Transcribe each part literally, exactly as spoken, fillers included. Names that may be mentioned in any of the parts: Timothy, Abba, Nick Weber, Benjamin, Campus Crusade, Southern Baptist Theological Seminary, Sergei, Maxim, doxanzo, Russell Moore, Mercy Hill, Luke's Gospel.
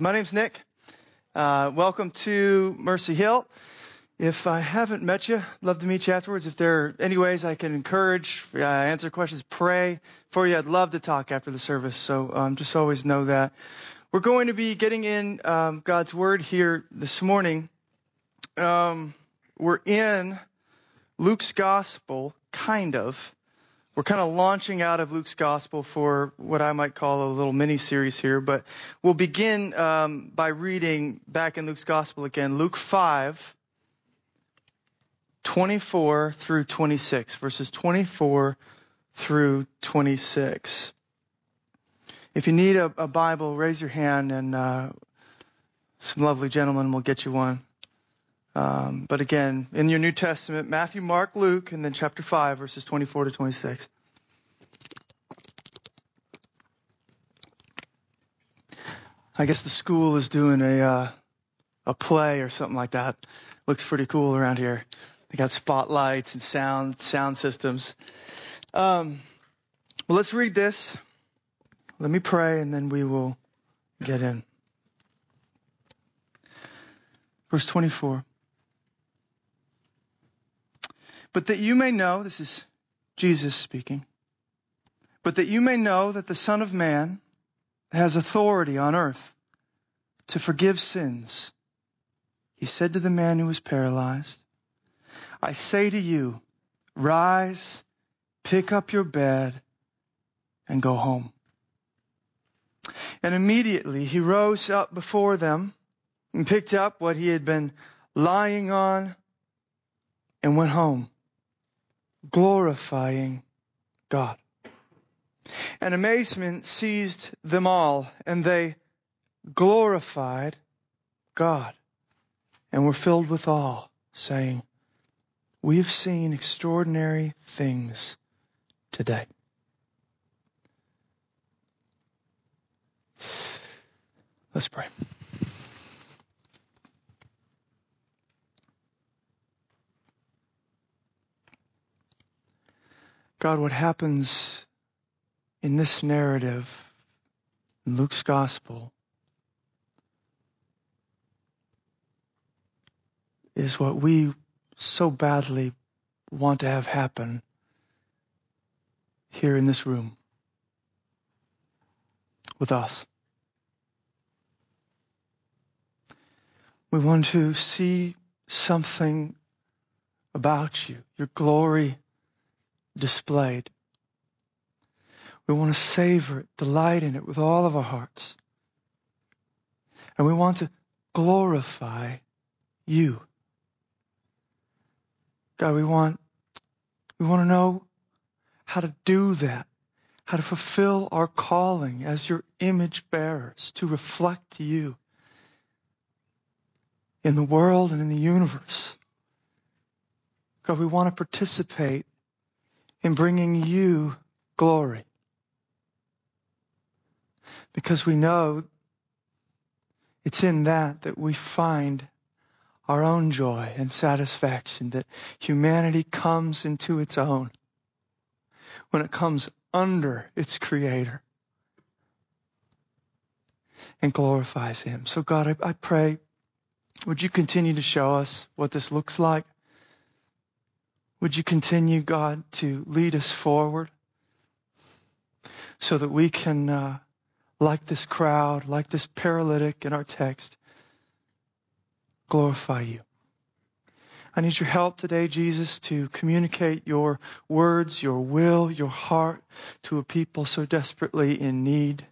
My name's Nick. Uh, welcome to Mercy Hill. If I haven't met you, love to meet you afterwards. If there are any ways I can encourage, uh, answer questions, pray for you, I'd love to talk after the service. So um, just always know that. We're going to be getting in um, God's Word here this morning. Um, we're in Luke's Gospel, kind of. We're kind of launching out of Luke's Gospel for what I might call a little mini-series here, but we'll begin um, by reading back in Luke's Gospel again, Luke five, twenty-four through twenty-six, verses twenty-four through twenty-six. If you need a, a Bible, raise your hand, and uh, some lovely gentlemen will get you one. Um, but again, in your New Testament, Matthew, Mark, Luke, and then chapter five, verses twenty-four to twenty-six. I guess the school is doing a uh, a play or something like that. Looks pretty cool around here. They got spotlights and sound sound systems. Um, well, let's read this. Let me pray, and then we will get in. Verse twenty-four. But that you may know, this is Jesus speaking, but that you may know that the Son of Man has authority on earth to forgive sins. He said to the man who was paralyzed, I say to you, rise, pick up your bed, and go home. And immediately he rose up before them and picked up what he had been lying on and went home, glorifying God. And amazement seized them all, and they glorified God and were filled with awe, saying, we have seen extraordinary things today. Let's pray. God, what happens in this narrative, in Luke's Gospel, is what we so badly want to have happen here in this room with us. We want to see something about you, your glory displayed. We want to savor it, delight in it with all of our hearts. And we want to glorify you. God, we want, we want to know how to do that, how to fulfill our calling as your image bearers, to reflect you in the world and in the universe. God, we want to participate in bringing you glory, because we know it's in that that we find our own joy and satisfaction, that humanity comes into its own when it comes under its Creator and glorifies Him. So God, I, I pray, would you continue to show us what this looks like? Would you continue, God, to lead us forward so that we can, uh, like this crowd, like this paralytic in our text, glorify you. I need your help today, Jesus, to communicate your words, your will, your heart to a people so desperately in need.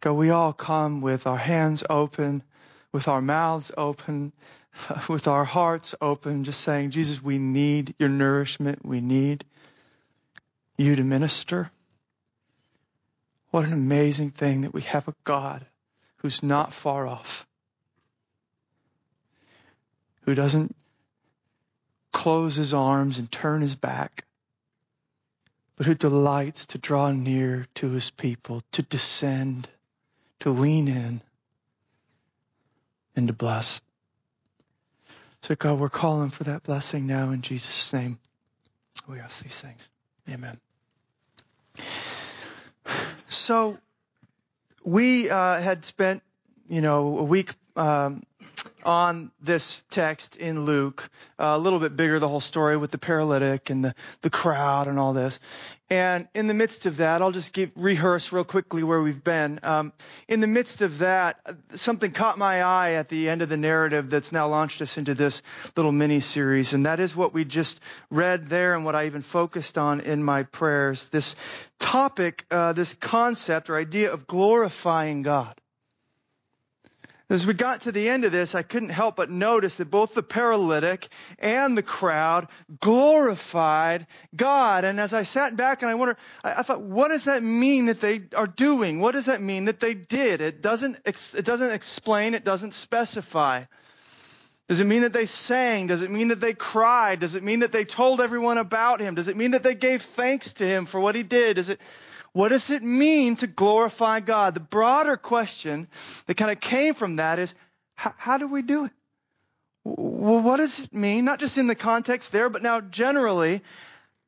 God, we all come with our hands open, with our mouths open, with our hearts open, just saying, Jesus, we need your nourishment. We need you to minister. What an amazing thing that we have a God who's not far off, who doesn't close his arms and turn his back, but who delights to draw near to his people, to descend, to lean in, and to bless. So God, we're calling for that blessing now in Jesus' name. We ask these things. Amen. So we uh, had spent, you know, a week um, on this text in Luke, uh, a little bit bigger, the whole story with the paralytic and the, the crowd and all this. And in the midst of that, I'll just give, rehearse real quickly where we've been. Um, in the midst of that, something caught my eye at the end of the narrative that's now launched us into this little mini-series, and that is what we just read there and what I even focused on in my prayers, this topic, uh, this concept or idea of glorifying God. As we got to the end of this, I couldn't help but notice that both the paralytic and the crowd glorified God. And as I sat back and I wondered, I thought, what does that mean that they are doing? What does that mean that they did? It doesn't, it doesn't explain. It doesn't specify. Does it mean that they sang? Does it mean that they cried? Does it mean that they told everyone about him? Does it mean that they gave thanks to him for what he did? Is it... What does it mean to glorify God? The broader question that kind of came from that is, how, how do we do it? Well, what does it mean? Not just in the context there, but now generally,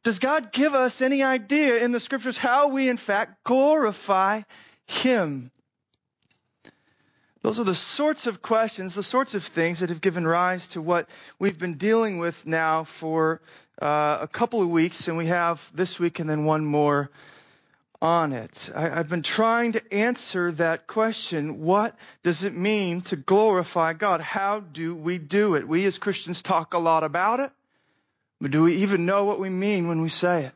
does God give us any idea in the scriptures how we in fact glorify him? Those are the sorts of questions, the sorts of things that have given rise to what we've been dealing with now for uh, a couple of weeks, and we have this week and then one more on it. I, I've been trying to answer that question. What does it mean to glorify God? How do we do it? We as Christians talk a lot about it, but do we even know what we mean when we say it?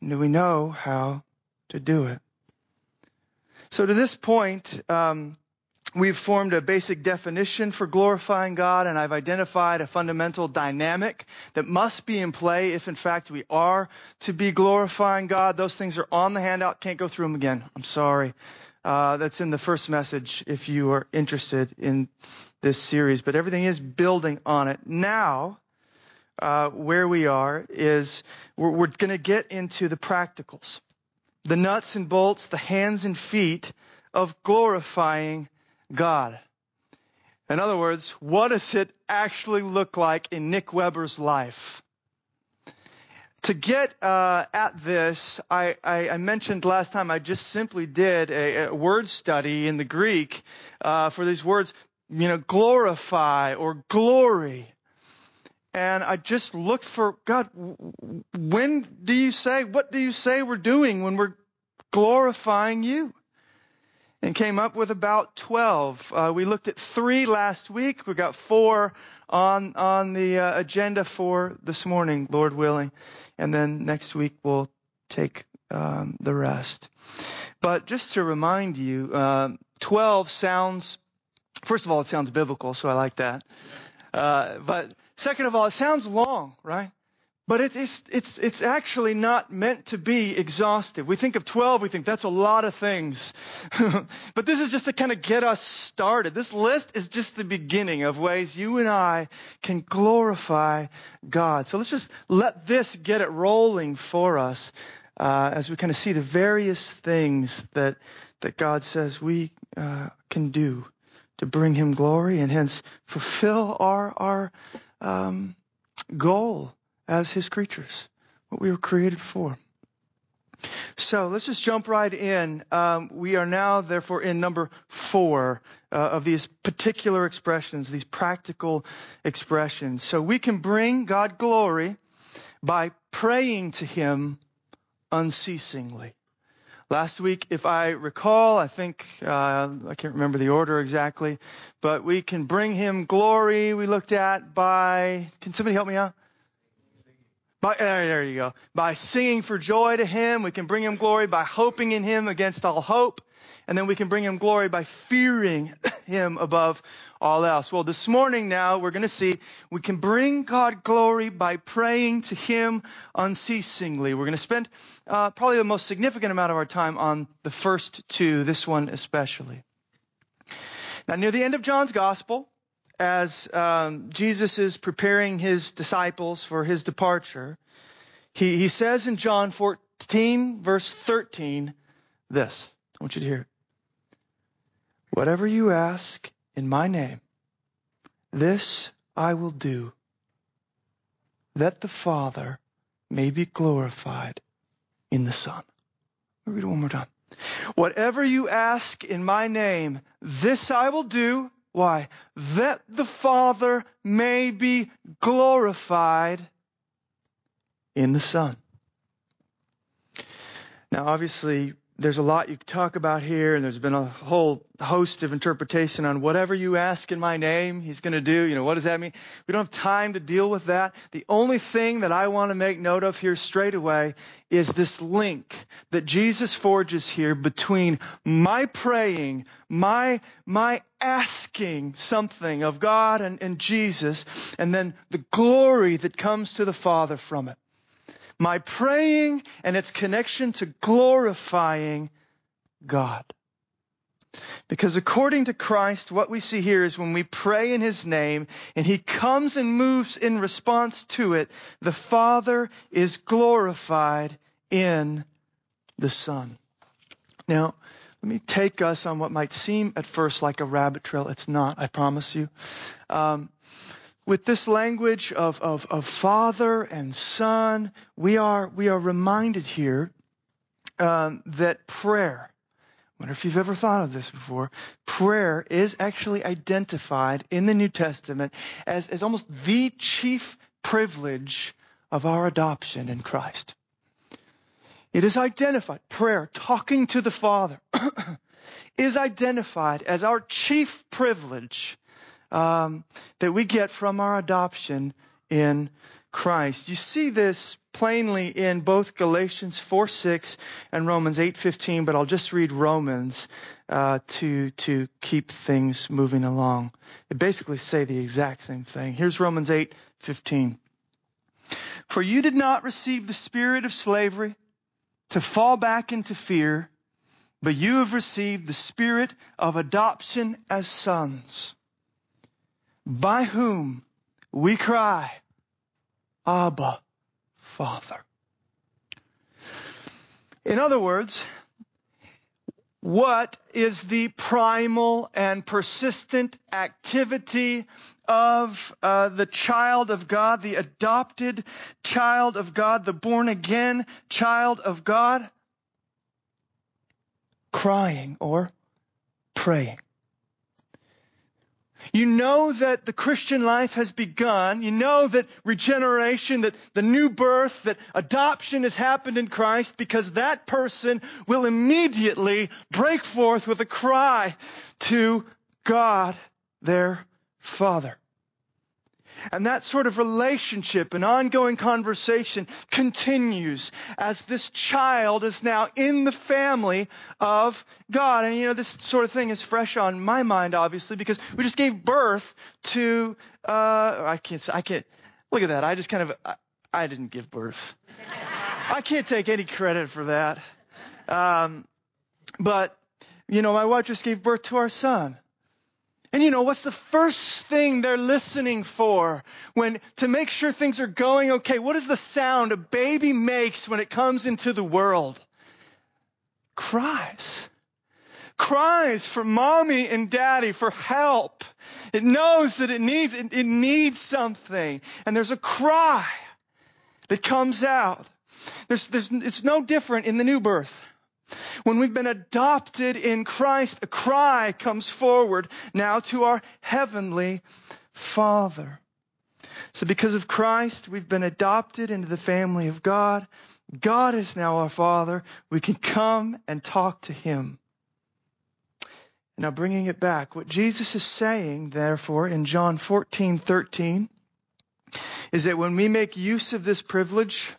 And do we know how to do it? So to this point, um, we've formed a basic definition for glorifying God, and I've identified a fundamental dynamic that must be in play if, in fact, we are to be glorifying God. Those things are on the handout. Can't go through them again. I'm sorry. Uh, that's in the first message if you are interested in this series. But everything is building on it. Now, uh, where we are is we're, we're going to get into the practicals, the nuts and bolts, the hands and feet of glorifying God. God. In other words, what does it actually look like in Nick Weber's life? To get uh, at this, I, I, I mentioned last time I just simply did a, a word study in the Greek uh, for these words, you know, glorify or glory. And I just looked for, God, when do you say, what do you say we're doing when we're glorifying you? And came up with about twelve. Uh, we looked at three last week. We got four on on the uh, agenda for this morning, Lord willing. And then next week we'll take um, the rest. But just to remind you, uh, twelve sounds, first of all, it sounds biblical, so I like that. Uh, but second of all, it sounds long, right? But it's, it's, it's, it's actually not meant to be exhaustive. We think of twelve, we think that's a lot of things. But this is just to kind of get us started. This list is just the beginning of ways you and I can glorify God. So let's just let this get it rolling for us uh, as we kind of see the various things that, that God says we uh, can do to bring him glory and hence fulfill our, our um, goal as his creatures, what we were created for. So let's just jump right in. Um, we are now, therefore, in number four uh, of these particular expressions, these practical expressions. So we can bring God glory by praying to him unceasingly. Last week, if I recall, I think, uh, I can't remember the order exactly, but we can bring him glory, we looked at by, can somebody help me out? By, there you go. By singing for joy to him, we can bring him glory by hoping in him against all hope. And then we can bring him glory by fearing him above all else. Well, this morning now we're going to see we can bring God glory by praying to him unceasingly. We're going to spend uh, probably the most significant amount of our time on the first two, this one especially. Now, near the end of John's Gospel, as um, Jesus is preparing his disciples for his departure, he, he says in John fourteen, verse thirteen, this. I want you to hear it. Whatever you ask in my name, this I will do, that the Father may be glorified in the Son. I'll read it one more time. Whatever you ask in my name, this I will do. Why? That the Father may be glorified in the Son. Now, obviously, there's a lot you could talk about here, and there's been a whole host of interpretation on whatever you ask in my name, he's going to do. You know, what does that mean? We don't have time to deal with that. The only thing that I want to make note of here straight away is this link that Jesus forges here between my praying, my, my asking something of God and, and Jesus, and then the glory that comes to the Father from it. My praying and its connection to glorifying God. Because according to Christ, what we see here is when we pray in his name and he comes and moves in response to it, the Father is glorified in the Son. Now, let me take us on what might seem at first like a rabbit trail. It's not, I promise you. Um, With this language of, of, of Father and Son, we are, we are reminded here um, that prayer, I wonder if you've ever thought of this before, prayer is actually identified in the New Testament as, as almost the chief privilege of our adoption in Christ. It is identified, prayer, talking to the Father, is identified as our chief privilege Um, that we get from our adoption in Christ. You see this plainly in both Galatians four six and Romans eight fifteen, but I'll just read Romans uh, to to keep things moving along. They basically say the exact same thing. Here's Romans eight fifteen. For you did not receive the spirit of slavery to fall back into fear, but you have received the spirit of adoption as sons, by whom we cry, Abba, Father. In other words, what is the primal and persistent activity of uh, the child of God, the adopted child of God, the born-again child of God? Crying or praying. You know that the Christian life has begun. You know that regeneration, that the new birth, that adoption has happened in Christ because that person will immediately break forth with a cry to God, their Father. And that sort of relationship and ongoing conversation continues as this child is now in the family of God. And, you know, this sort of thing is fresh on my mind, obviously, because we just gave birth to, uh, I can't, I can't, look at that. I just kind of, I, I didn't give birth. I can't take any credit for that. Um, but, you know, my wife just gave birth to our son. And you know, what's the first thing they're listening for when to make sure things are going okay? What is the sound a baby makes when it comes into the world? Cries. Cries for mommy and daddy for help. It knows that it needs it, it needs something. And there's a cry that comes out. There's, there's, it's no different in the new birth. When we've been adopted in Christ, a cry comes forward now to our heavenly Father. So because of Christ, we've been adopted into the family of God. God is now our Father. We can come and talk to him. Now bringing it back, what Jesus is saying, therefore, in John fourteen thirteen, is that when we make use of this privilege,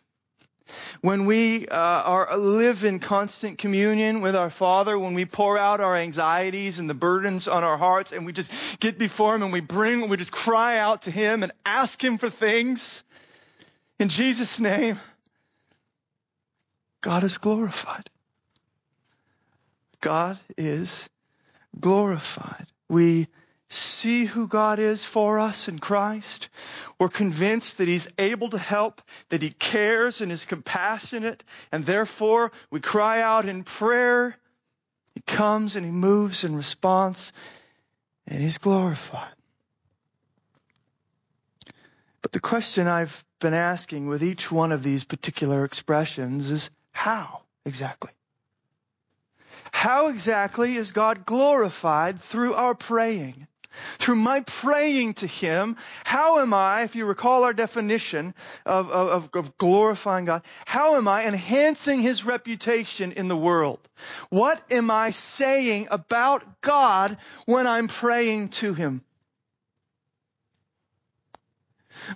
when we uh, are live in constant communion with our Father, when we pour out our anxieties and the burdens on our hearts and we just get before him and we bring, we just cry out to him and ask him for things, in Jesus' name, God is glorified. God is glorified. We see who God is for us in Christ. We're convinced that he's able to help, that he cares and is compassionate, and therefore we cry out in prayer. He comes and he moves in response, and he's glorified. But the question I've been asking with each one of these particular expressions is, how exactly? How exactly is God glorified through our praying? Through my praying to Him, how am I, if you recall our definition of, of, of glorifying God, how am I enhancing His reputation in the world? What am I saying about God when I'm praying to Him?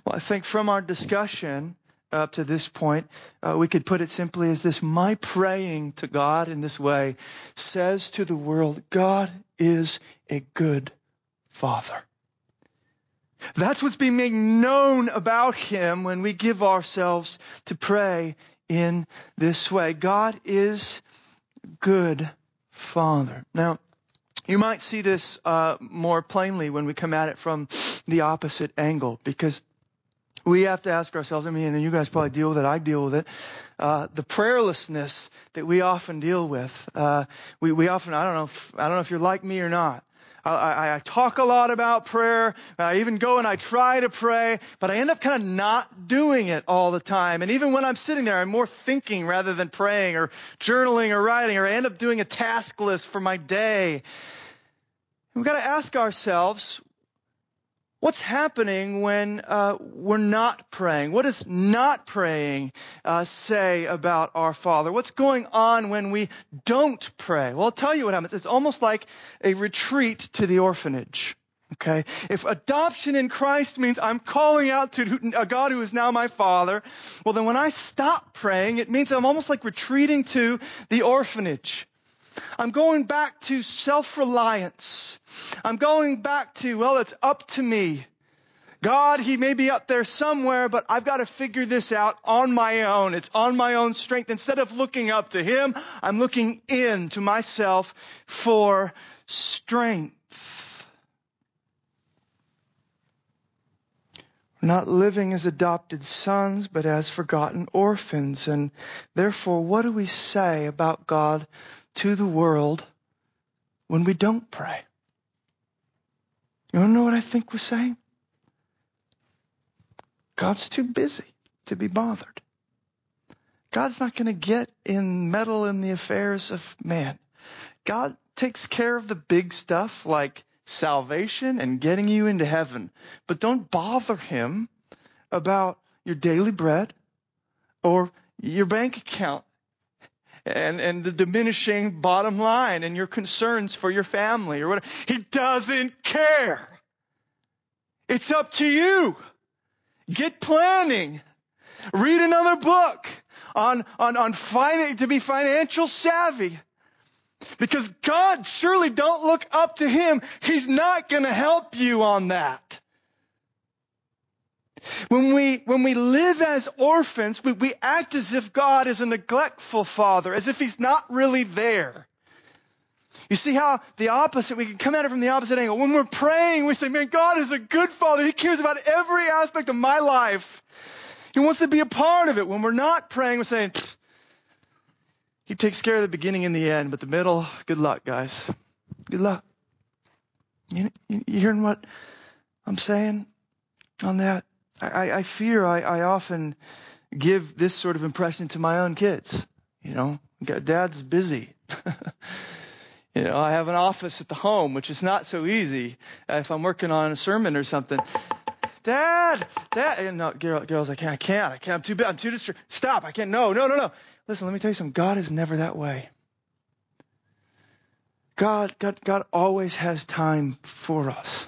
Well, I think from our discussion up to this point, uh, we could put it simply as this: my praying to God in this way says to the world, God is a good Father. That's what's being made known about Him when we give ourselves to pray in this way. God is good Father. Now, you might see this uh, more plainly when we come at it from the opposite angle, because we have to ask ourselves, I mean, and you guys probably deal with it, I deal with it, uh, the prayerlessness that we often deal with. Uh, we, we often, I don't know, if, I don't know if you're like me or not. I, I talk a lot about prayer. I even go and I try to pray, but I end up kind of not doing it all the time. And even when I'm sitting there, I'm more thinking rather than praying or journaling or writing, or I end up doing a task list for my day. We've got to ask ourselves, what's happening when uh, we're not praying? What does not praying uh, say about our Father? What's going on when we don't pray? Well, I'll tell you what happens. It's almost like a retreat to the orphanage. Okay? If adoption in Christ means I'm calling out to a God who is now my Father, well, then when I stop praying, it means I'm almost like retreating to the orphanage. I'm going back to self-reliance. I'm going back to, well, it's up to me. God, He may be up there somewhere, but I've got to figure this out on my own. It's on my own strength. Instead of looking up to Him, I'm looking in to myself for strength. We're not living as adopted sons, but as forgotten orphans. And therefore, what do we say about God to the world when we don't pray? You want to know what I think we're saying? God's too busy to be bothered. God's not going to get in meddle in the affairs of man. God takes care of the big stuff like salvation and getting you into heaven. But don't bother Him about your daily bread or your bank account. And, and the diminishing bottom line and your concerns for your family or whatever. He doesn't care. It's up to you. Get planning. Read another book on, on, on finance, to be financial savvy. Because God, surely don't look up to Him. He's not going to help you on that. When we, when we live as orphans, we, we act as if God is a neglectful Father, as if He's not really there. You see how the opposite, we can come at it from the opposite angle. When we're praying, we say, man, God is a good Father. He cares about every aspect of my life. He wants to be a part of it. When we're not praying, we're saying, He takes care of the beginning and the end, but the middle, good luck, guys. Good luck. You, you, you hearing what I'm saying on that? I, I fear I, I often give this sort of impression to my own kids. You know, Dad's busy. You know, I have an office at the home, which is not so easy if I'm working on a sermon or something. Dad, Dad, and no, girl, girls, I can't, I can't, I can't. I'm too bad. I'm too distracted. Stop. I can't. No, no, no, no. Listen, let me tell you something. God is never that way. God, God, God always has time for us.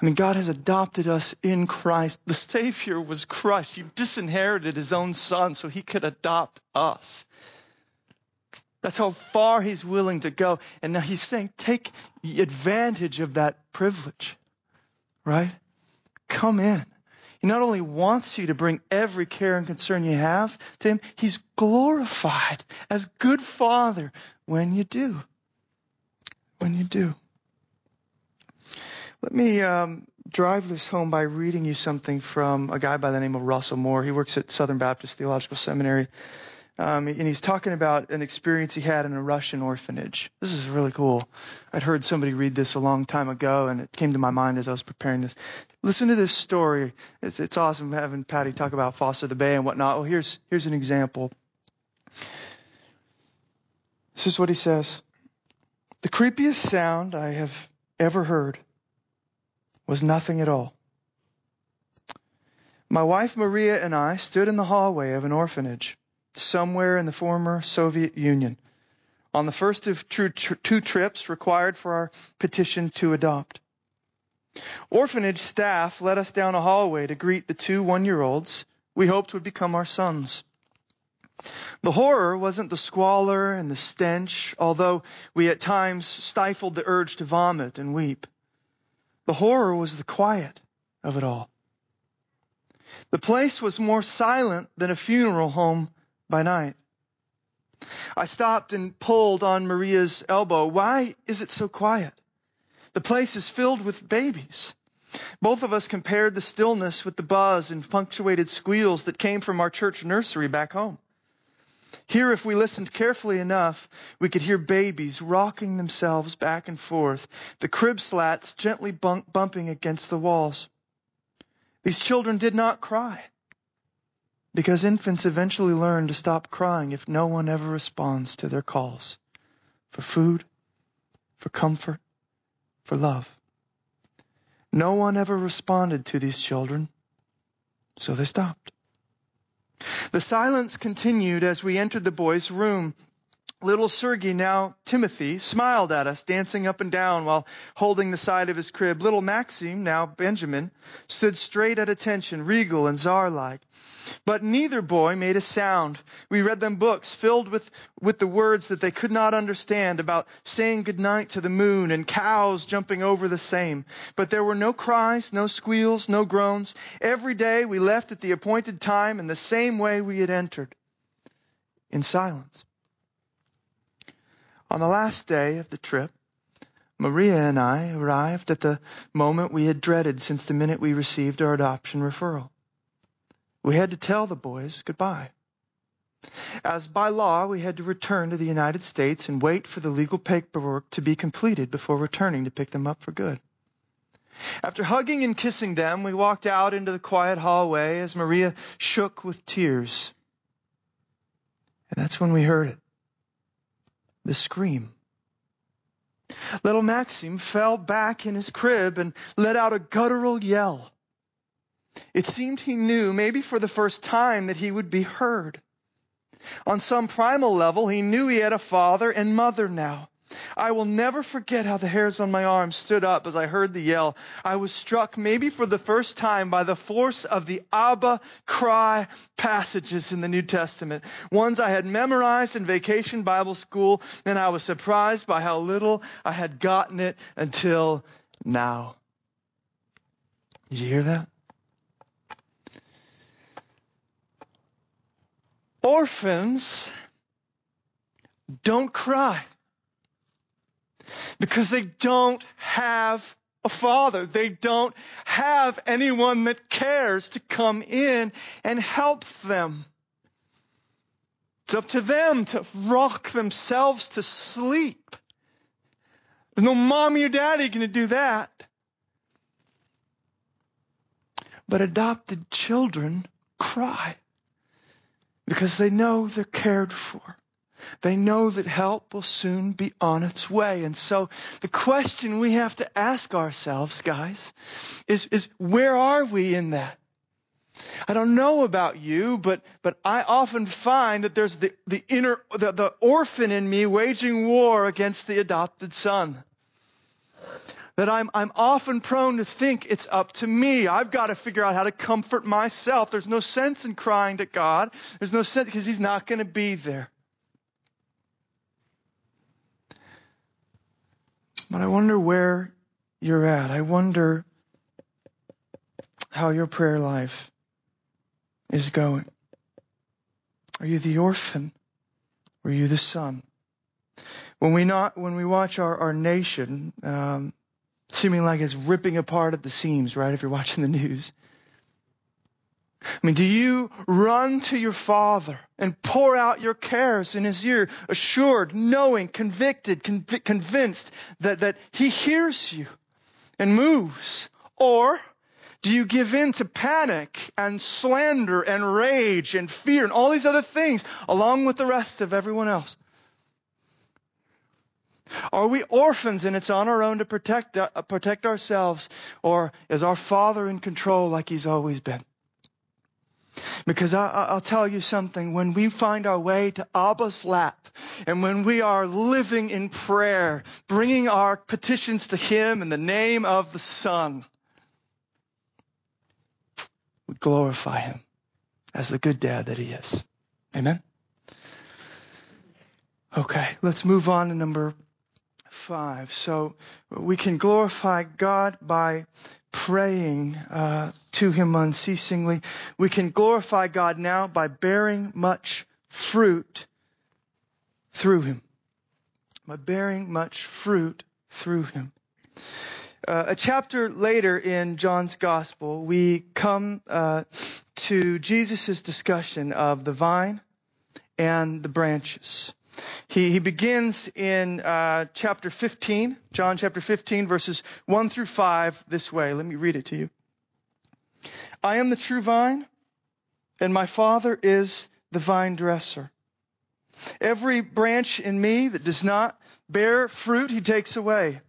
I mean, God has adopted us in Christ. The Savior was Christ. He disinherited His own Son so He could adopt us. That's how far He's willing to go. And now He's saying, take advantage of that privilege, right? Come in. He not only wants you to bring every care and concern you have to Him, He's glorified as good Father when you do. When you do. Let me um, drive this home by reading you something from a guy by the name of Russell Moore. He works at Southern Baptist Theological Seminary, um, and he's talking about an experience he had in a Russian orphanage. This is really cool. I'd heard somebody read this a long time ago, and it came to my mind as I was preparing this. Listen to this story. It's, it's awesome having Patty talk about Foster the Bay and whatnot. Well, here's here's an example. This is what he says. The creepiest sound I have ever heard was nothing at all. My wife Maria and I stood in the hallway of an orphanage somewhere in the former Soviet Union on the first of two trips required for our petition to adopt. Orphanage staff led us down a hallway to greet the two one-year-olds we hoped would become our sons. The horror wasn't the squalor and the stench, although we at times stifled the urge to vomit and weep. The horror was the quiet of it all. The place was more silent than a funeral home by night. I stopped and pulled on Maria's elbow. Why is it so quiet? The place is filled with babies. Both of us compared the stillness with the buzz and punctuated squeals that came from our church nursery back home. Here, if we listened carefully enough, we could hear babies rocking themselves back and forth, the crib slats gently bump- bumping against the walls. These children did not cry, because infants eventually learn to stop crying if no one ever responds to their calls for food, for comfort, for love. No one ever responded to these children, so they stopped. The silence continued as we entered the boys' room. Little Sergei, now Timothy, smiled at us, dancing up and down while holding the side of his crib. Little Maxim, now Benjamin, stood straight at attention, regal and czar-like. But neither boy made a sound. We read them books filled with, with the words that they could not understand about saying goodnight to the moon and cows jumping over the same. But there were no cries, no squeals, no groans. Every day we left at the appointed time in the same way we had entered, in silence. On the last day of the trip, Maria and I arrived at the moment we had dreaded since the minute we received our adoption referral. We had to tell the boys goodbye. As by law, we had to return to the United States and wait for the legal paperwork to be completed before returning to pick them up for good. After hugging and kissing them, we walked out into the quiet hallway as Maria shook with tears. And that's when we heard it. The scream. Little Maxim fell back in his crib and let out a guttural yell. It seemed he knew, maybe for the first time, that he would be heard. On some primal level, he knew he had a father and mother now. I will never forget how the hairs on my arm stood up as I heard the yell. I was struck, maybe for the first time, by the force of the Abba cry passages in the New Testament, ones I had memorized in vacation Bible school, and I was surprised by how little I had gotten it until now. Did you hear that? Orphans don't cry. Because they don't have a father. They don't have anyone that cares to come in and help them. It's up to them to rock themselves to sleep. There's no mommy or daddy going to do that. But adopted children cry because they know they're cared for. They know that help will soon be on its way. And so the question we have to ask ourselves, guys, is, is where are we in that? I don't know about you, but, but I often find that there's the, the inner, the, the orphan in me waging war against the adopted son. That I'm, I'm often prone to think it's up to me. I've got to figure out how to comfort myself. There's no sense in crying to God. There's no sense because he's not going to be there. But I wonder where you're at. I wonder how your prayer life is going. Are you the orphan? Or are you the son? When we not, when we watch our, our nation, um, seeming like it's ripping apart at the seams, right? If you're watching the news. I mean, do you run to your father and pour out your cares in his ear, assured, knowing, convicted, conv- convinced that, that he hears you and moves? Or do you give in to panic and slander and rage and fear and all these other things along with the rest of everyone else? Are we orphans and it's on our own to protect uh, protect ourselves? Or is our Father in control like He's always been? Because I, I'll tell you something, when we find our way to Abba's lap, and when we are living in prayer, bringing our petitions to Him in the name of the Son, we glorify Him as the good dad that He is. Amen? Okay, let's move on to number five. So we can glorify God by praying uh, to Him unceasingly. We can glorify God now by bearing much fruit through Him. By bearing much fruit through Him. Uh, a chapter later in John's Gospel, we come uh, to Jesus' discussion of the vine and the branches. He, he begins in uh, chapter fifteen, John chapter fifteen, verses one through five this way. Let me read it to you. I am the true vine, and my Father is the vine dresser. Every branch in me that does not bear fruit, He takes away.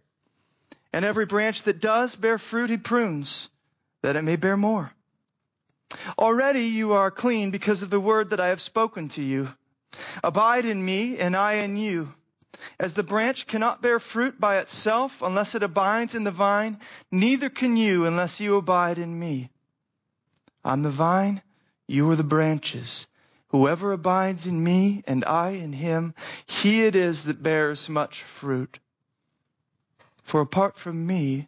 And every branch that does bear fruit, He prunes, that it may bear more. Already you are clean because of the word that I have spoken to you. Abide in me, and I in you. As the branch cannot bear fruit by itself unless it abides in the vine, neither can you unless you abide in me. I'm the vine, you are the branches. Whoever abides in me, and I in him, he it is that bears much fruit. For apart from me,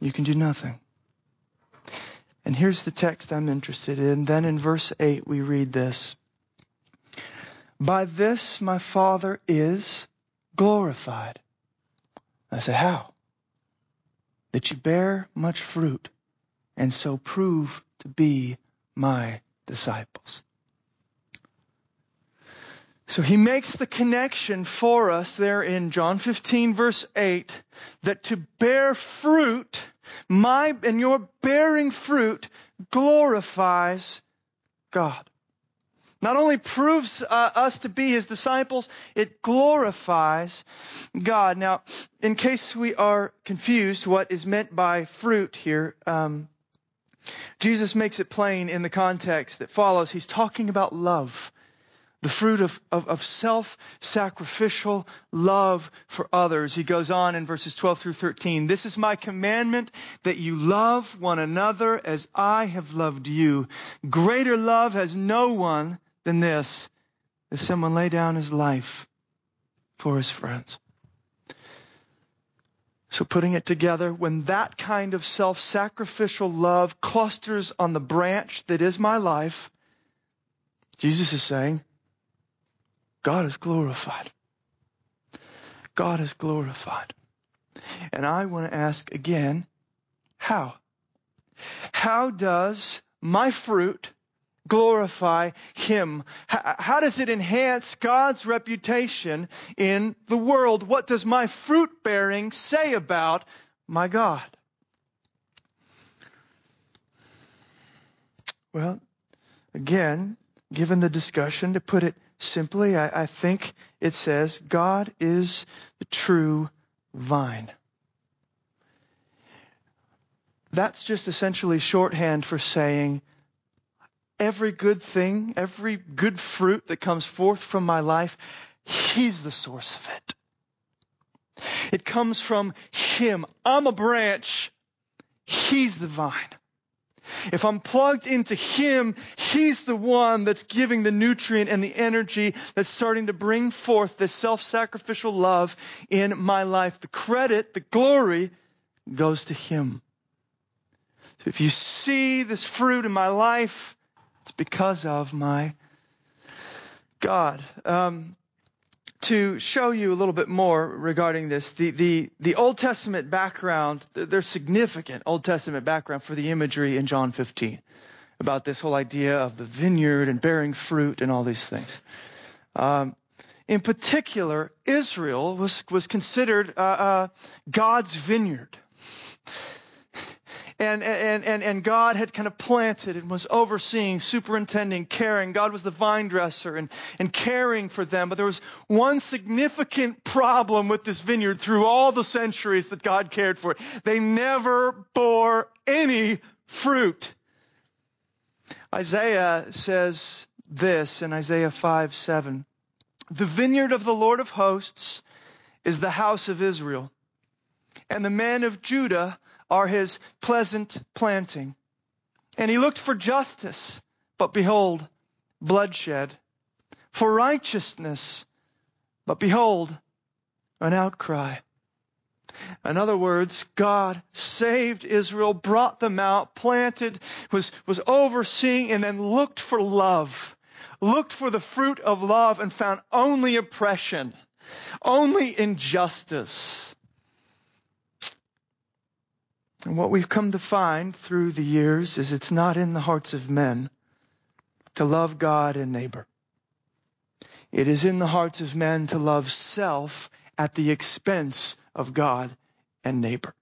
you can do nothing. And here's the text I'm interested in. Then in verse eight, we read this. By this my Father is glorified. I say, how? That you bear much fruit, and so prove to be my disciples. So he makes the connection for us there in John fifteen, verse eight, that to bear fruit, my and your bearing fruit glorifies God. Not only proves uh, us to be His disciples, it glorifies God. Now, in case we are confused what is meant by fruit here, um, Jesus makes it plain in the context that follows. He's talking about love, the fruit of, of, of self-sacrificial love for others. He goes on in verses twelve through thirteen. This is my commandment, that you love one another as I have loved you. Greater love has no one than this, that someone lay down his life for his friends. So putting it together, when that kind of self-sacrificial love clusters on the branch that is my life, Jesus is saying, God is glorified. God is glorified. And I want to ask again, how? How does my fruit glorify Him? How, how does it enhance God's reputation in the world? What does my fruit bearing say about my God? Well, again, given the discussion, to put it simply, I, I think it says, God is the true vine. That's just essentially shorthand for saying every good thing, every good fruit that comes forth from my life, He's the source of it. It comes from Him. I'm a branch. He's the vine. If I'm plugged into Him, He's the one that's giving the nutrient and the energy that's starting to bring forth this self-sacrificial love in my life. The credit, the glory goes to Him. So if you see this fruit in my life, it's because of my God. Um, To show you a little bit more regarding this, the, the, the Old Testament background, there's significant Old Testament background for the imagery in John fifteen about this whole idea of the vineyard and bearing fruit and all these things. Um, in particular, Israel was, was considered uh, uh, God's vineyard. and, and, and, and God had kind of planted and was overseeing, superintending, caring. God was the vine dresser and, and caring for them. But there was one significant problem with this vineyard through all the centuries that God cared for it. They never bore any fruit. Isaiah says this in Isaiah five seven. The vineyard of the Lord of hosts is the house of Israel, and the men of Judah are his pleasant planting. And he looked for justice, but behold, bloodshed. For righteousness, but behold, an outcry. In other words, God saved Israel, brought them out, planted, was, was overseeing, and then looked for love, looked for the fruit of love, and found only oppression, only injustice. And what we've come to find through the years is it's not in the hearts of men to love God and neighbor. It is in the hearts of men to love self at the expense of God and neighbor.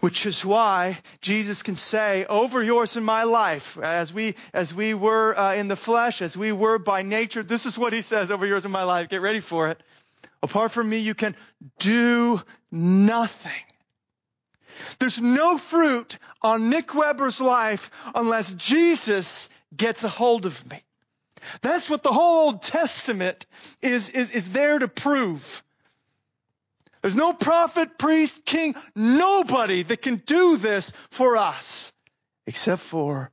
Which is why Jesus can say, over yours in my life, as we as we were uh, in the flesh, as we were by nature, this is what he says over yours in my life. Get ready for it. Apart from me, you can do nothing. There's no fruit on Nick Weber's life unless Jesus gets a hold of me. That's what the whole Old Testament is, is, is there to prove. There's no prophet, priest, king, nobody that can do this for us except for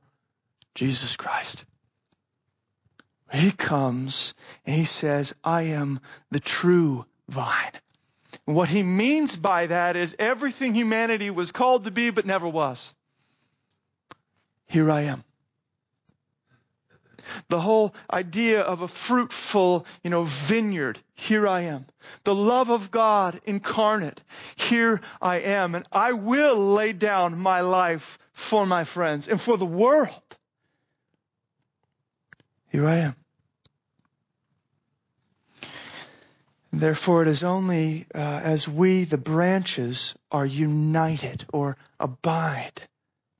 Jesus Christ. He comes and he says, I am the true vine. And what he means by that is everything humanity was called to be but never was. Here I am. The whole idea of a fruitful, you know, vineyard. Here I am. The love of God incarnate. Here I am. And I will lay down my life for my friends and for the world. Here I am. Therefore, it is only uh, as we, the branches, are united or abide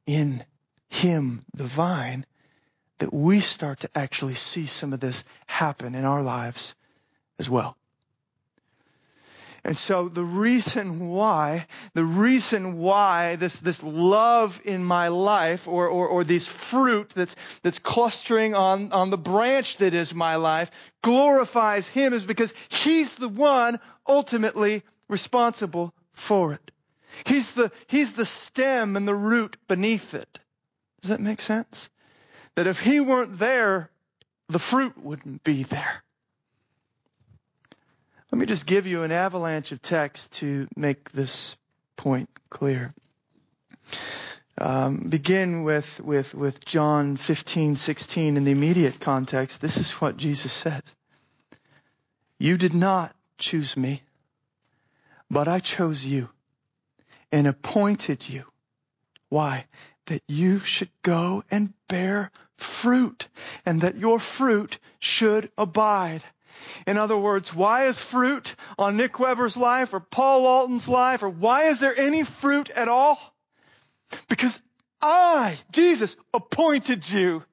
in him, the vine, that we start to actually see some of this happen in our lives as well. And so the reason why, the reason why this, this love in my life or, or, or these fruit that's, that's clustering on, on the branch that is my life glorifies him is because he's the one ultimately responsible for it. He's the, he's the stem and the root beneath it. Does that make sense? That if he weren't there, the fruit wouldn't be there. Let me just give you an avalanche of text to make this point clear. Um, begin with, with, with John fifteen sixteen in the immediate context. This is what Jesus says. You did not choose me, but I chose you and appointed you. Why? That you should go and bear fruit, and that your fruit should abide. In other words, why is fruit on Nick Weber's life or Paul Walton's life, or why is there any fruit at all? Because I, Jesus, appointed you.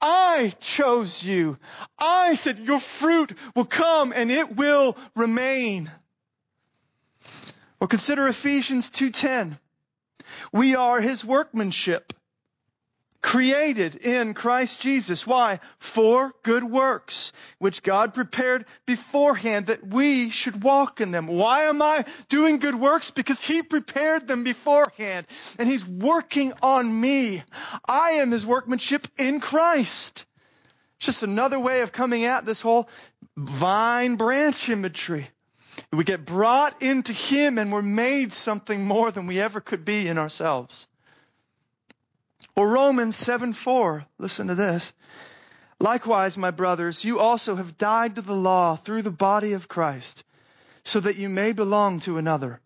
I chose you. I said your fruit will come and it will remain. Well, consider Ephesians two ten. We are his workmanship, created in Christ Jesus. Why? For good works, which God prepared beforehand that we should walk in them. Why am I doing good works? Because he prepared them beforehand, and he's working on me. I am his workmanship in Christ. It's just another way of coming at this whole vine branch imagery. We get brought into him and we're made something more than we ever could be in ourselves. Or Romans seven four, listen to this. Likewise, my brothers, you also have died to the law through the body of Christ, so that you may belong to another,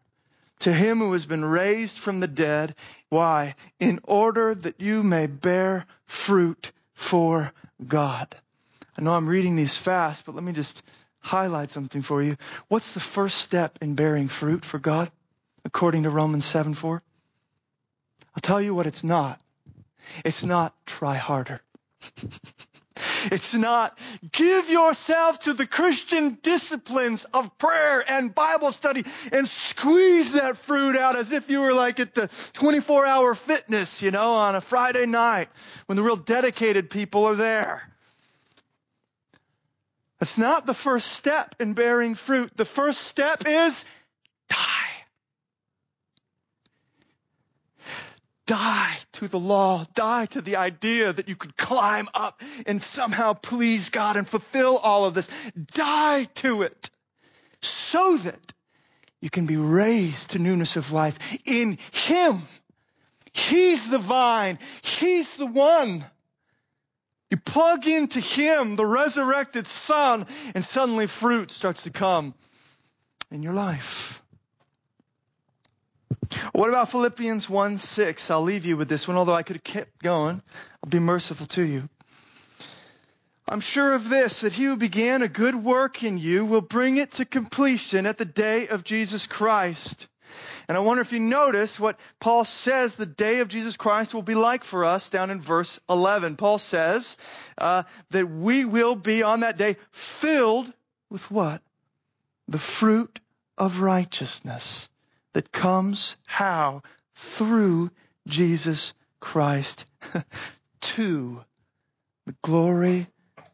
to him who has been raised from the dead. Why? In order that you may bear fruit for God. I know I'm reading these fast, but let me just highlight something for you. What's the first step in bearing fruit for God, according to Romans seven four? I'll tell you what it's not. It's not try harder. It's not give yourself to the Christian disciplines of prayer and Bible study and squeeze that fruit out as if you were like at the twenty-four hour fitness, you know, on a Friday night when the real dedicated people are there. That's not the first step in bearing fruit. The first step is die. Die to the law. Die to the idea that you could climb up and somehow please God and fulfill all of this. Die to it so that you can be raised to newness of life in Him. He's the vine. He's the one. You plug into Him, the resurrected Son, and suddenly fruit starts to come in your life. What about Philippians one six? I'll leave you with this one, although I could have kept going. I'll be merciful to you. I'm sure of this, that He who began a good work in you will bring it to completion at the day of Jesus Christ. And I wonder if you notice what Paul says the day of Jesus Christ will be like for us down in verse eleven. Paul says uh, that we will be on that day filled with what? The fruit of righteousness that comes how? Through Jesus Christ to the glory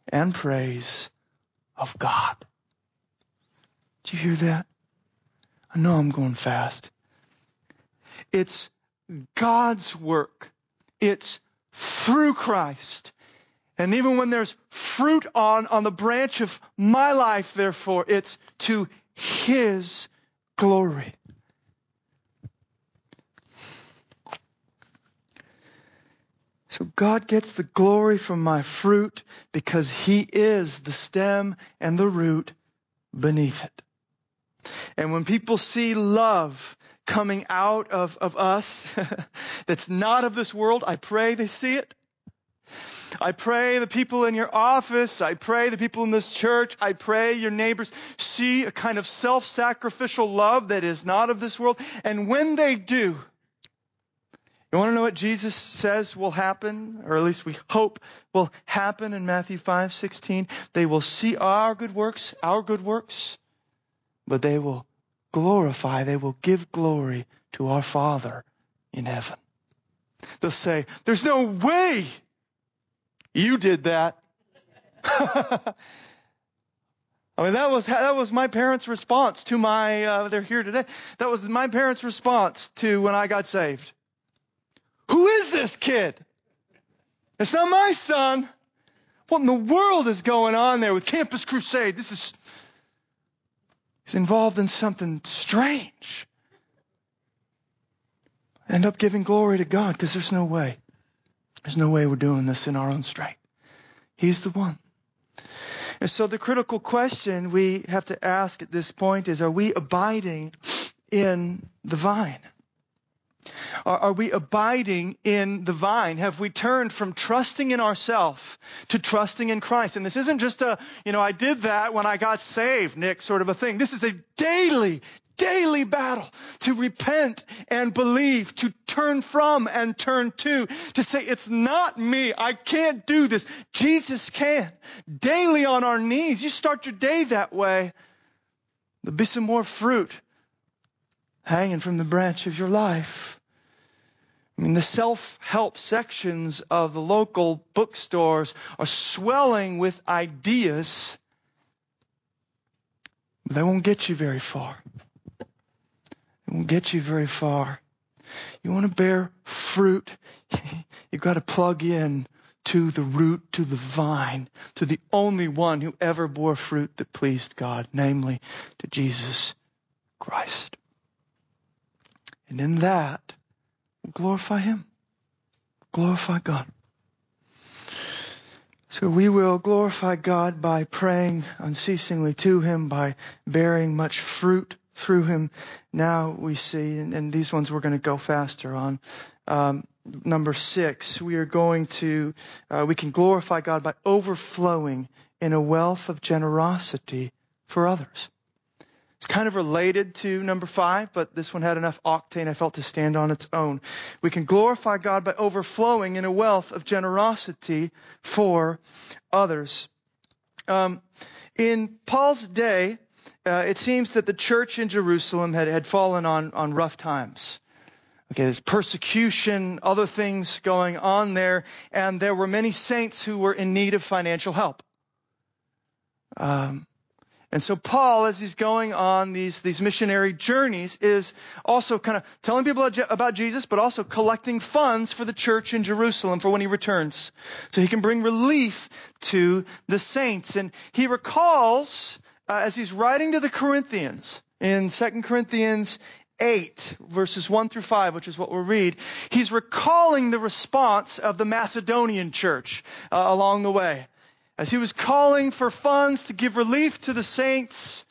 and praise of God. Do you hear that? I know I'm going fast. It's God's work. It's through Christ. And even when there's fruit on, on the branch of my life, therefore, it's to His glory. So God gets the glory from my fruit because He is the stem and the root beneath it. And when people see love coming out of, of us that's not of this world, I pray they see it. I pray the people in your office, I pray the people in this church, I pray your neighbors see a kind of self-sacrificial love that is not of this world. And when they do, you want to know what Jesus says will happen, or at least we hope will happen in Matthew five sixteen? They will see our good works, our good works, but they will glorify, they will give glory to our Father in heaven. They'll say, there's no way you did that. I mean, that was that was my parents' response to my, uh, they're here today. That was my parents' response to when I got saved. Who is this kid? It's not my son. What in the world is going on there with Campus Crusade? This is... He's involved in something strange. End up giving glory to God because there's no way. There's no way we're doing this in our own strength. He's the one. And so the critical question we have to ask at this point is, are we abiding in the vine? Are, are we abiding in the vine? Have we turned from trusting in ourselves to trusting in Christ? And this isn't just a, you know, I did that when I got saved, Nick, sort of a thing. This is a daily, daily battle to repent and believe, to turn from and turn to, to say, it's not me. I can't do this. Jesus can. Daily on our knees. You start your day that way. There'll be some more fruit hanging from the branch of your life. I mean, the self-help sections of the local bookstores are swelling with ideas, but they won't get you very far. They won't get you very far. You want to bear fruit, you've got to plug in to the root, to the vine, to the only one who ever bore fruit that pleased God, namely to Jesus Christ. And in that, glorify Him. Glorify God. So we will glorify God by praying unceasingly to Him, by bearing much fruit through Him. Now we see, and, and these ones we're going to go faster on. Um, number six, we are going to, uh, we can glorify God by overflowing in a wealth of generosity for others. It's kind of related to number five, but this one had enough octane, I felt, to stand on its own. We can glorify God by overflowing in a wealth of generosity for others. Um, in Paul's day, uh, it seems that the church in Jerusalem had, had fallen on, on rough times. Okay, there's persecution, other things going on there, and there were many saints who were in need of financial help. Um, and so Paul, as he's going on these, these missionary journeys, is also kind of telling people about Jesus, but also collecting funds for the church in Jerusalem for when he returns, so he can bring relief to the saints. And he recalls, uh, as he's writing to the Corinthians in Second Corinthians eight, verses one through five, which is what we'll read, he's recalling the response of the Macedonian church uh, along the way. As he was calling for funds to give relief to the saints,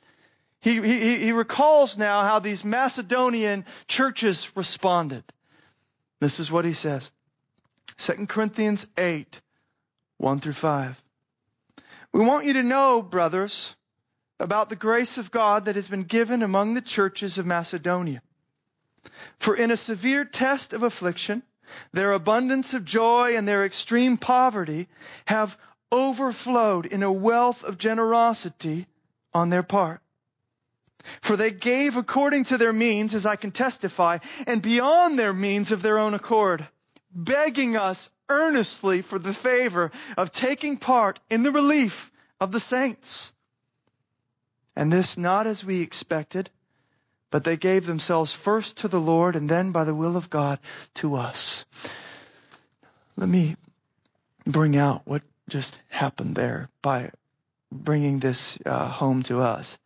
he, he, he recalls now how these Macedonian churches responded. This is what he says. Second Corinthians eight, one through five. We want you to know, brothers, about the grace of God that has been given among the churches of Macedonia. For in a severe test of affliction, their abundance of joy and their extreme poverty have overflowed in a wealth of generosity on their part. For they gave according to their means, as I can testify, and beyond their means of their own accord, begging us earnestly for the favor of taking part in the relief of the saints. And this not as we expected, but they gave themselves first to the Lord and then by the will of God to us. Let me bring out what just happened there by bringing this uh, home to us.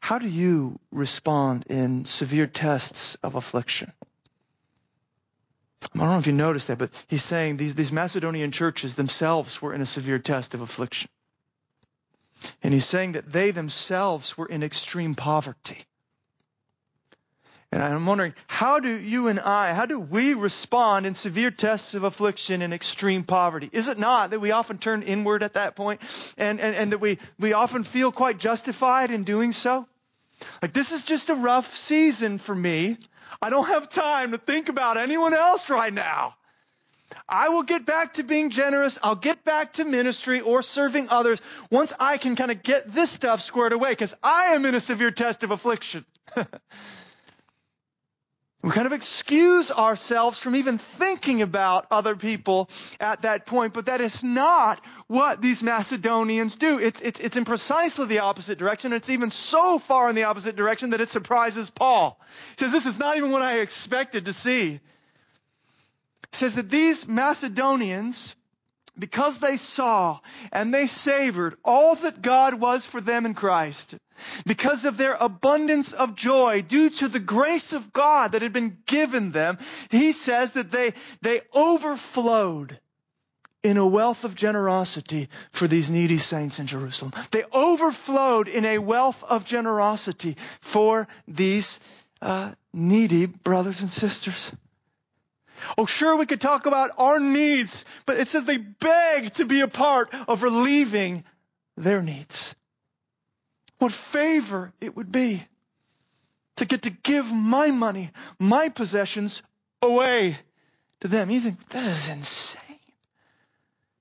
How do you respond in severe tests of affliction? I don't know if you noticed that, but he's saying these, these Macedonian churches themselves were in a severe test of affliction. And he's saying that they themselves were in extreme poverty. And I'm wondering, how do you and I, how do we respond in severe tests of affliction and extreme poverty? Is it not that we often turn inward at that point and, and, and that we, we often feel quite justified in doing so? Like, this is just a rough season for me. I don't have time to think about anyone else right now. I will get back to being generous. I'll get back to ministry or serving others once I can kind of get this stuff squared away, because I am in a severe test of affliction. We kind of excuse ourselves from even thinking about other people at that point, but that is not what these Macedonians do. It's, it's, it's in precisely the opposite direction. It's even so far in the opposite direction that it surprises Paul. He says, this is not even what I expected to see. It says that these Macedonians, because they saw and they savored all that God was for them in Christ, because of their abundance of joy due to the grace of God that had been given them, he says that they, they overflowed in a wealth of generosity for these needy saints in Jerusalem. They overflowed in a wealth of generosity for these uh, needy brothers and sisters. Oh, sure, we could talk about our needs, but it says they beg to be a part of relieving their needs. What favor it would be to get to give my money, my possessions away to them. You think, this is insane.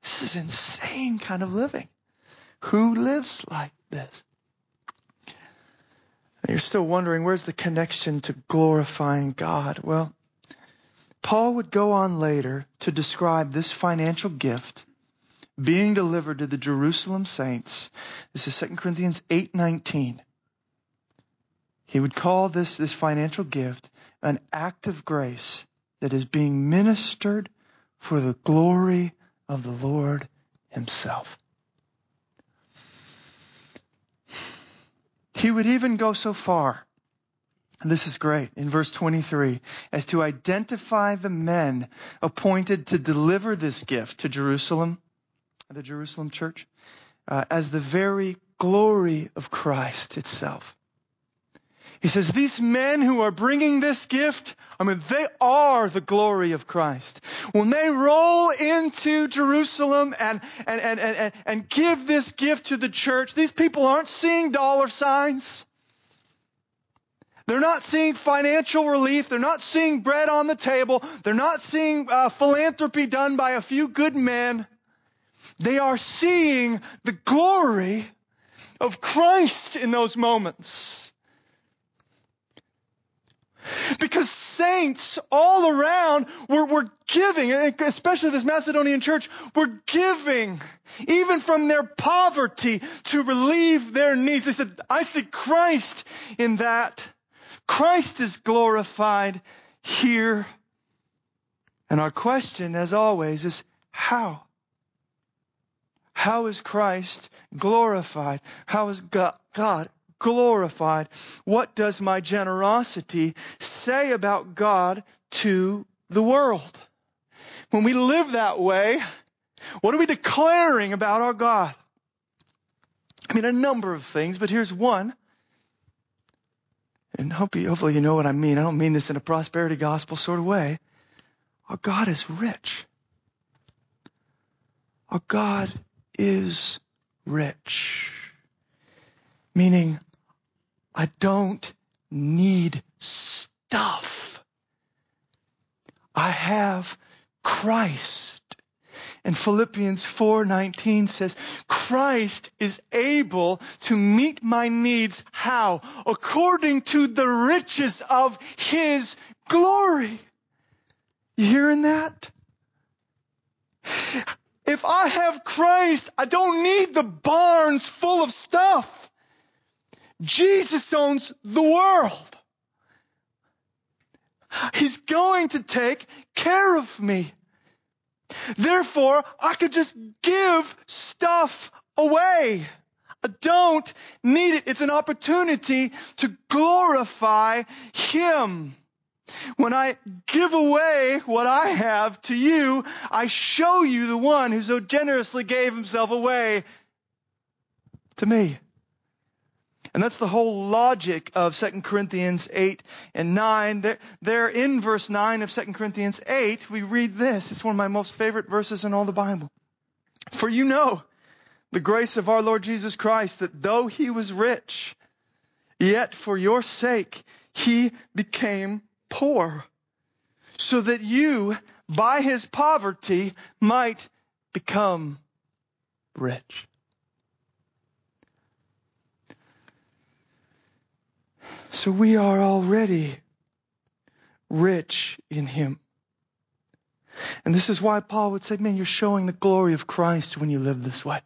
This is insane kind of living. Who lives like this? And you're still wondering, where's the connection to glorifying God? Well, Paul would go on later to describe this financial gift being delivered to the Jerusalem saints. This is Second Corinthians eight nineteen. He would call this, this financial gift an act of grace that is being ministered for the glory of the Lord himself. He would even go so far, and this is great, in verse twenty-three, as to identify the men appointed to deliver this gift to Jerusalem, the Jerusalem church, uh, as the very glory of Christ itself. He says, these men who are bringing this gift, I mean, they are the glory of Christ. When they roll into Jerusalem and, and, and, and, and give this gift to the church, these people aren't seeing dollar signs. They're not seeing financial relief. They're not seeing bread on the table. They're not seeing uh, philanthropy done by a few good men. They are seeing the glory of Christ in those moments. Because saints all around were, were giving, especially this Macedonian church, were giving even from their poverty to relieve their needs. They said, I see Christ in that. Christ is glorified here. And our question, as always, is how? How is Christ glorified? How is God glorified? Glorified. What does my generosity say about God to the world? When we live that way, what are we declaring about our God? I mean, a number of things, but here's one. And hope you, hopefully you know what I mean. I don't mean this in a prosperity gospel sort of way. Our God is rich. Our God is rich. Meaning, I don't need stuff. I have Christ. And Philippians four nineteen says, Christ is able to meet my needs. How? According to the riches of his glory. You hearing that? If I have Christ, I don't need the barns full of stuff. Jesus owns the world. He's going to take care of me. Therefore, I could just give stuff away. I don't need it. It's an opportunity to glorify Him. When I give away what I have to you, I show you the one who so generously gave himself away to me. And that's the whole logic of Second Corinthians eight and nine. There, there in verse nine of Second Corinthians eight, we read this. It's one of my most favorite verses in all the Bible. For you know the grace of our Lord Jesus Christ, that though he was rich, yet for your sake he became poor, so that you by his poverty might become rich. So we are already rich in Him. And this is why Paul would say, man, you're showing the glory of Christ when you live this way.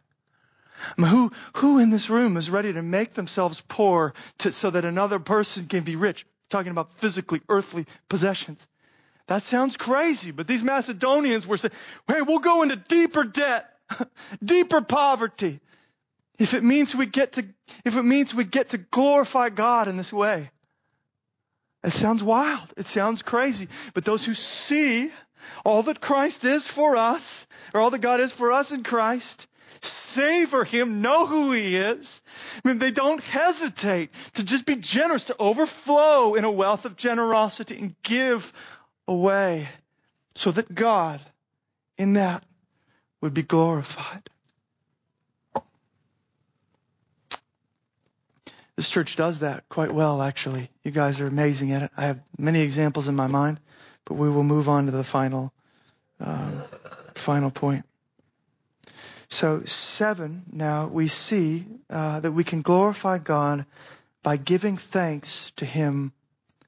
I mean, who, who in this room is ready to make themselves poor to, so that another person can be rich? I'm talking about physically, earthly possessions. That sounds crazy, but these Macedonians were saying, hey, we'll go into deeper debt, deeper poverty. If it means we get to, if it means we get to glorify God in this way. It sounds wild. It sounds crazy. But those who see all that Christ is for us, or all that God is for us in Christ, savor Him, know who He is. I mean, they don't hesitate to just be generous, to overflow in a wealth of generosity and give away so that God in that would be glorified. This church does that quite well, actually. You guys are amazing at it. I have many examples in my mind, but we will move on to the final, um, final point. So seven, now we see uh, that we can glorify God by giving thanks to Him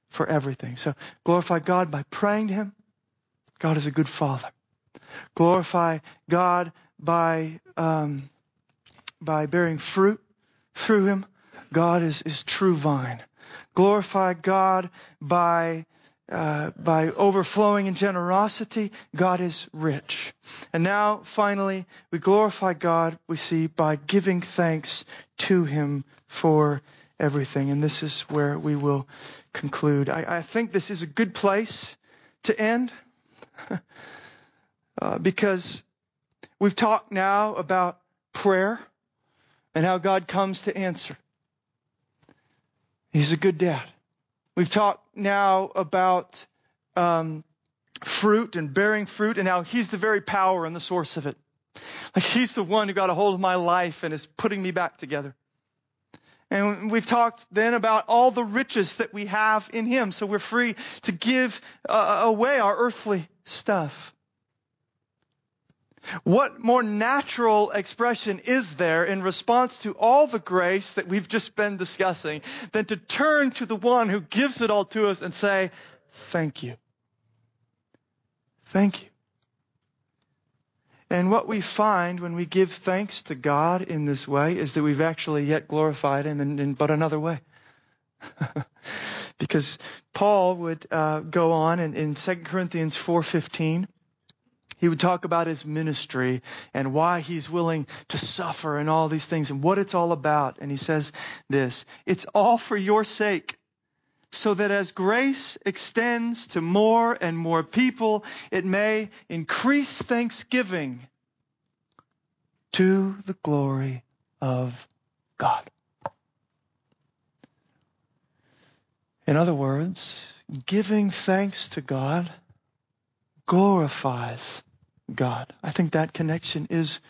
for everything. So glorify God by praying to Him. God is a good Father. Glorify God by um, by bearing fruit through Him. God is, is true vine. Glorify God by uh, by overflowing in generosity. God is rich. And now, finally, we glorify God, we see, by giving thanks to Him for everything. And this is where we will conclude. I, I think this is a good place to end uh, because we've talked now about prayer and how God comes to answer. He's a good dad. We've talked now about um, fruit and bearing fruit and how He's the very power and the source of it. Like He's the one who got a hold of my life and is putting me back together. And we've talked then about all the riches that we have in Him. So we're free to give uh, away our earthly stuff. What more natural expression is there in response to all the grace that we've just been discussing than to turn to the one who gives it all to us and say, thank you. Thank you. And what we find when we give thanks to God in this way is that we've actually yet glorified Him in, in but another way. Because Paul would uh, go on in, in Second Corinthians four fifteen. He would talk about his ministry and why he's willing to suffer and all these things and what it's all about. And he says this, it's all for your sake, so that as grace extends to more and more people, it may increase thanksgiving to the glory of God. In other words, giving thanks to God glorifies God. I think that connection is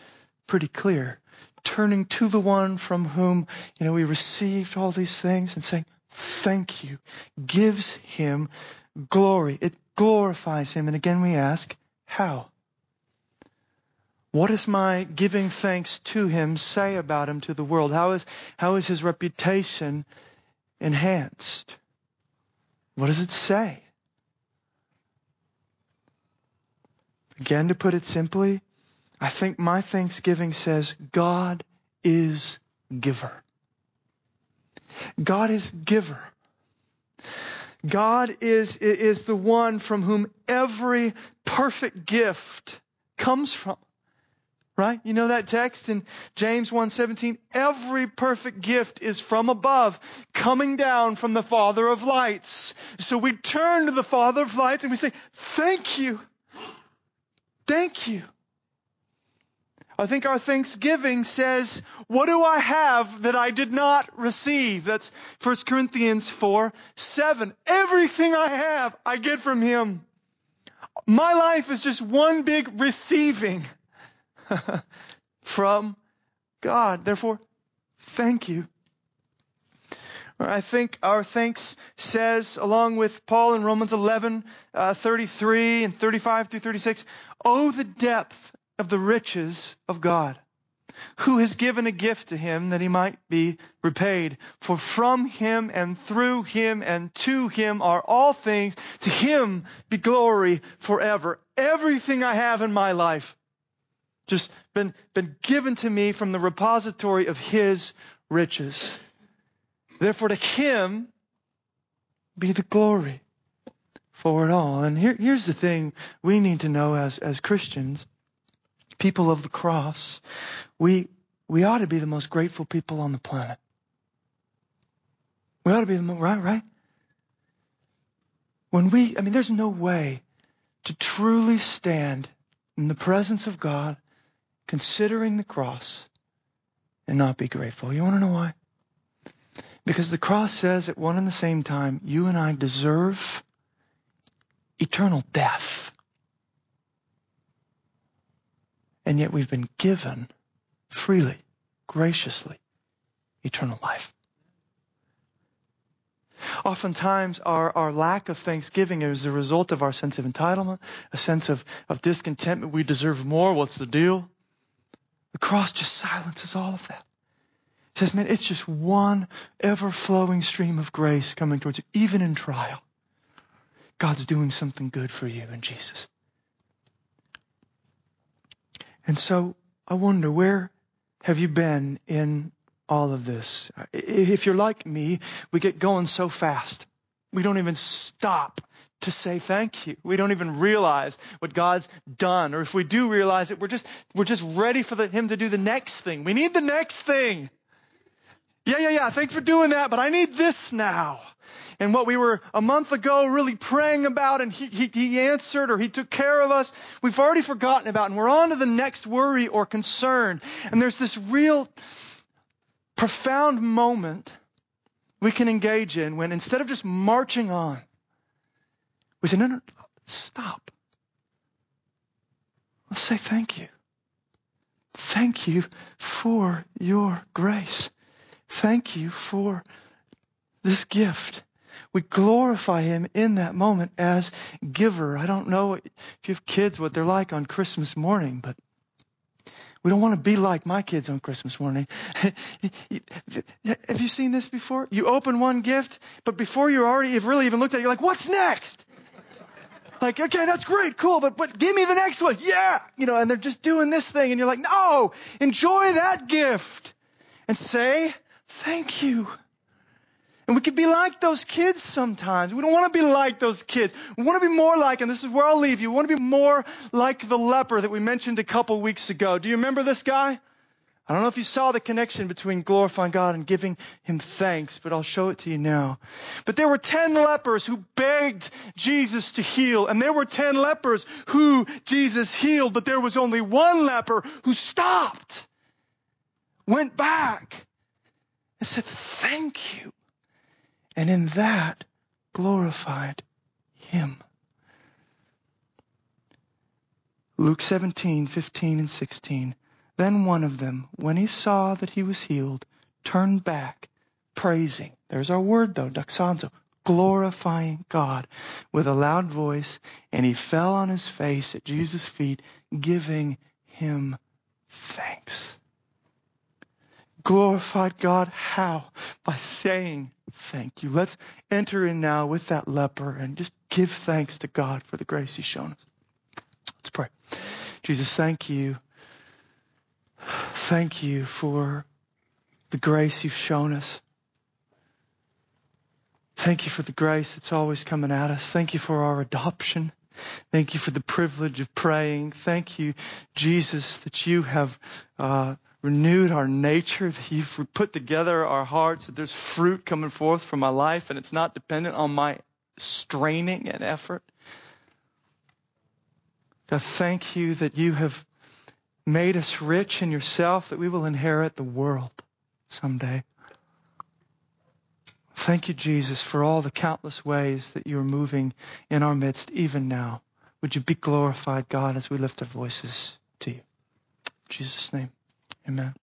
pretty clear. Turning to the one from whom, you know, we received all these things and saying, thank you, gives Him glory. It glorifies Him. And again, we ask, how? What is my giving thanks to Him say about Him to the world? How is, how is His reputation enhanced? What does it say? Again, to put it simply, I think my thanksgiving says God is giver. God is giver. God is, is the one from whom every perfect gift comes from. Right? You know that text in James one seventeen, every perfect gift is from above, coming down from the Father of lights. So we turn to the Father of lights and we say, thank you. Thank you. I think our thanksgiving says, what do I have that I did not receive? That's First Corinthians four seven. Everything I have, I get from Him. My life is just one big receiving from God. Therefore, thank you. I think our thanks says, along with Paul in Romans eleven, uh, thirty-three and thirty-five through thirty-six, oh, the depth of the riches of God, who has given a gift to Him that He might be repaid. For from Him and through Him and to Him are all things. To Him be glory forever. Everything I have in my life just been, been given to me from the repository of His riches. Therefore, to Him be the glory for it all. And here, here's the thing we need to know as, as Christians, people of the cross. We, we ought to be the most grateful people on the planet. We ought to be the most, right, right? When we, I mean, there's no way to truly stand in the presence of God, considering the cross, and not be grateful. You want to know why? Because the cross says at one and the same time, you and I deserve eternal death. And yet we've been given freely, graciously, eternal life. Oftentimes our, our lack of thanksgiving is a result of our sense of entitlement, a sense of, of discontentment. We deserve more. What's the deal? The cross just silences all of that. It says, man, it's just one ever-flowing stream of grace coming towards you, even in trial. God's doing something good for you in Jesus. And so I wonder, where have you been in all of this? If you're like me, we get going so fast. We don't even stop to say thank you. We don't even realize what God's done. Or if we do realize it, we're just, we're just ready for the, Him to do the next thing. We need the next thing. Yeah, yeah, yeah, thanks for doing that, but I need this now. And what we were a month ago really praying about and he, he, he answered or He took care of us, we've already forgotten about, and we're on to the next worry or concern. And there's this real profound moment we can engage in when instead of just marching on, we say, no, no, stop. Let's say thank you. Thank you for your grace. thank you for this gift. We glorify him in that moment as giver. I don't know if you have kids, what they're like on Christmas morning, but we don't want to be like my kids on Christmas morning. Have you seen this before? You open one gift, but before you already have really even looked at it, you're like, what's next? Like, okay, that's great, cool, but, but give me the next one. Yeah! You know, and they're just doing this thing, and you're like, no! Enjoy that gift! And say, thank you. And we could be like those kids sometimes. We don't want to be like those kids. We want to be more like, and this is where I'll leave you, we want to be more like the leper that we mentioned a couple weeks ago. Do you remember this guy? I don't know if you saw the connection between glorifying God and giving him thanks, but I'll show it to you now. But there were ten lepers who begged Jesus to heal, and there were ten lepers who Jesus healed, but there was only one leper who stopped, went back, and said, thank you. And in that, glorified him. Luke seventeen, fifteen, and sixteen. Then one of them, when he saw that he was healed, turned back, praising. There's our word, though, doxanzo, glorifying God with a loud voice. And he fell on his face at Jesus' feet, giving him thanks. Glorified God, how? By saying thank you. Let's enter in now with that leper and just give thanks to God for the grace he's shown us. Let's pray. Jesus, thank you. Thank you for the grace you've shown us. Thank you for the grace that's always coming at us. Thank you for our adoption. Thank you for the privilege of praying. Thank you, Jesus, that you have uh, renewed our nature, that you've put together our hearts, that there's fruit coming forth from my life, and it's not dependent on my straining and effort. God, thank you that you have made us rich in yourself, that we will inherit the world someday. Thank you, Jesus, for all the countless ways that you're moving in our midst, even now. Would you be glorified, God, as we lift our voices to you. In Jesus' name, amen.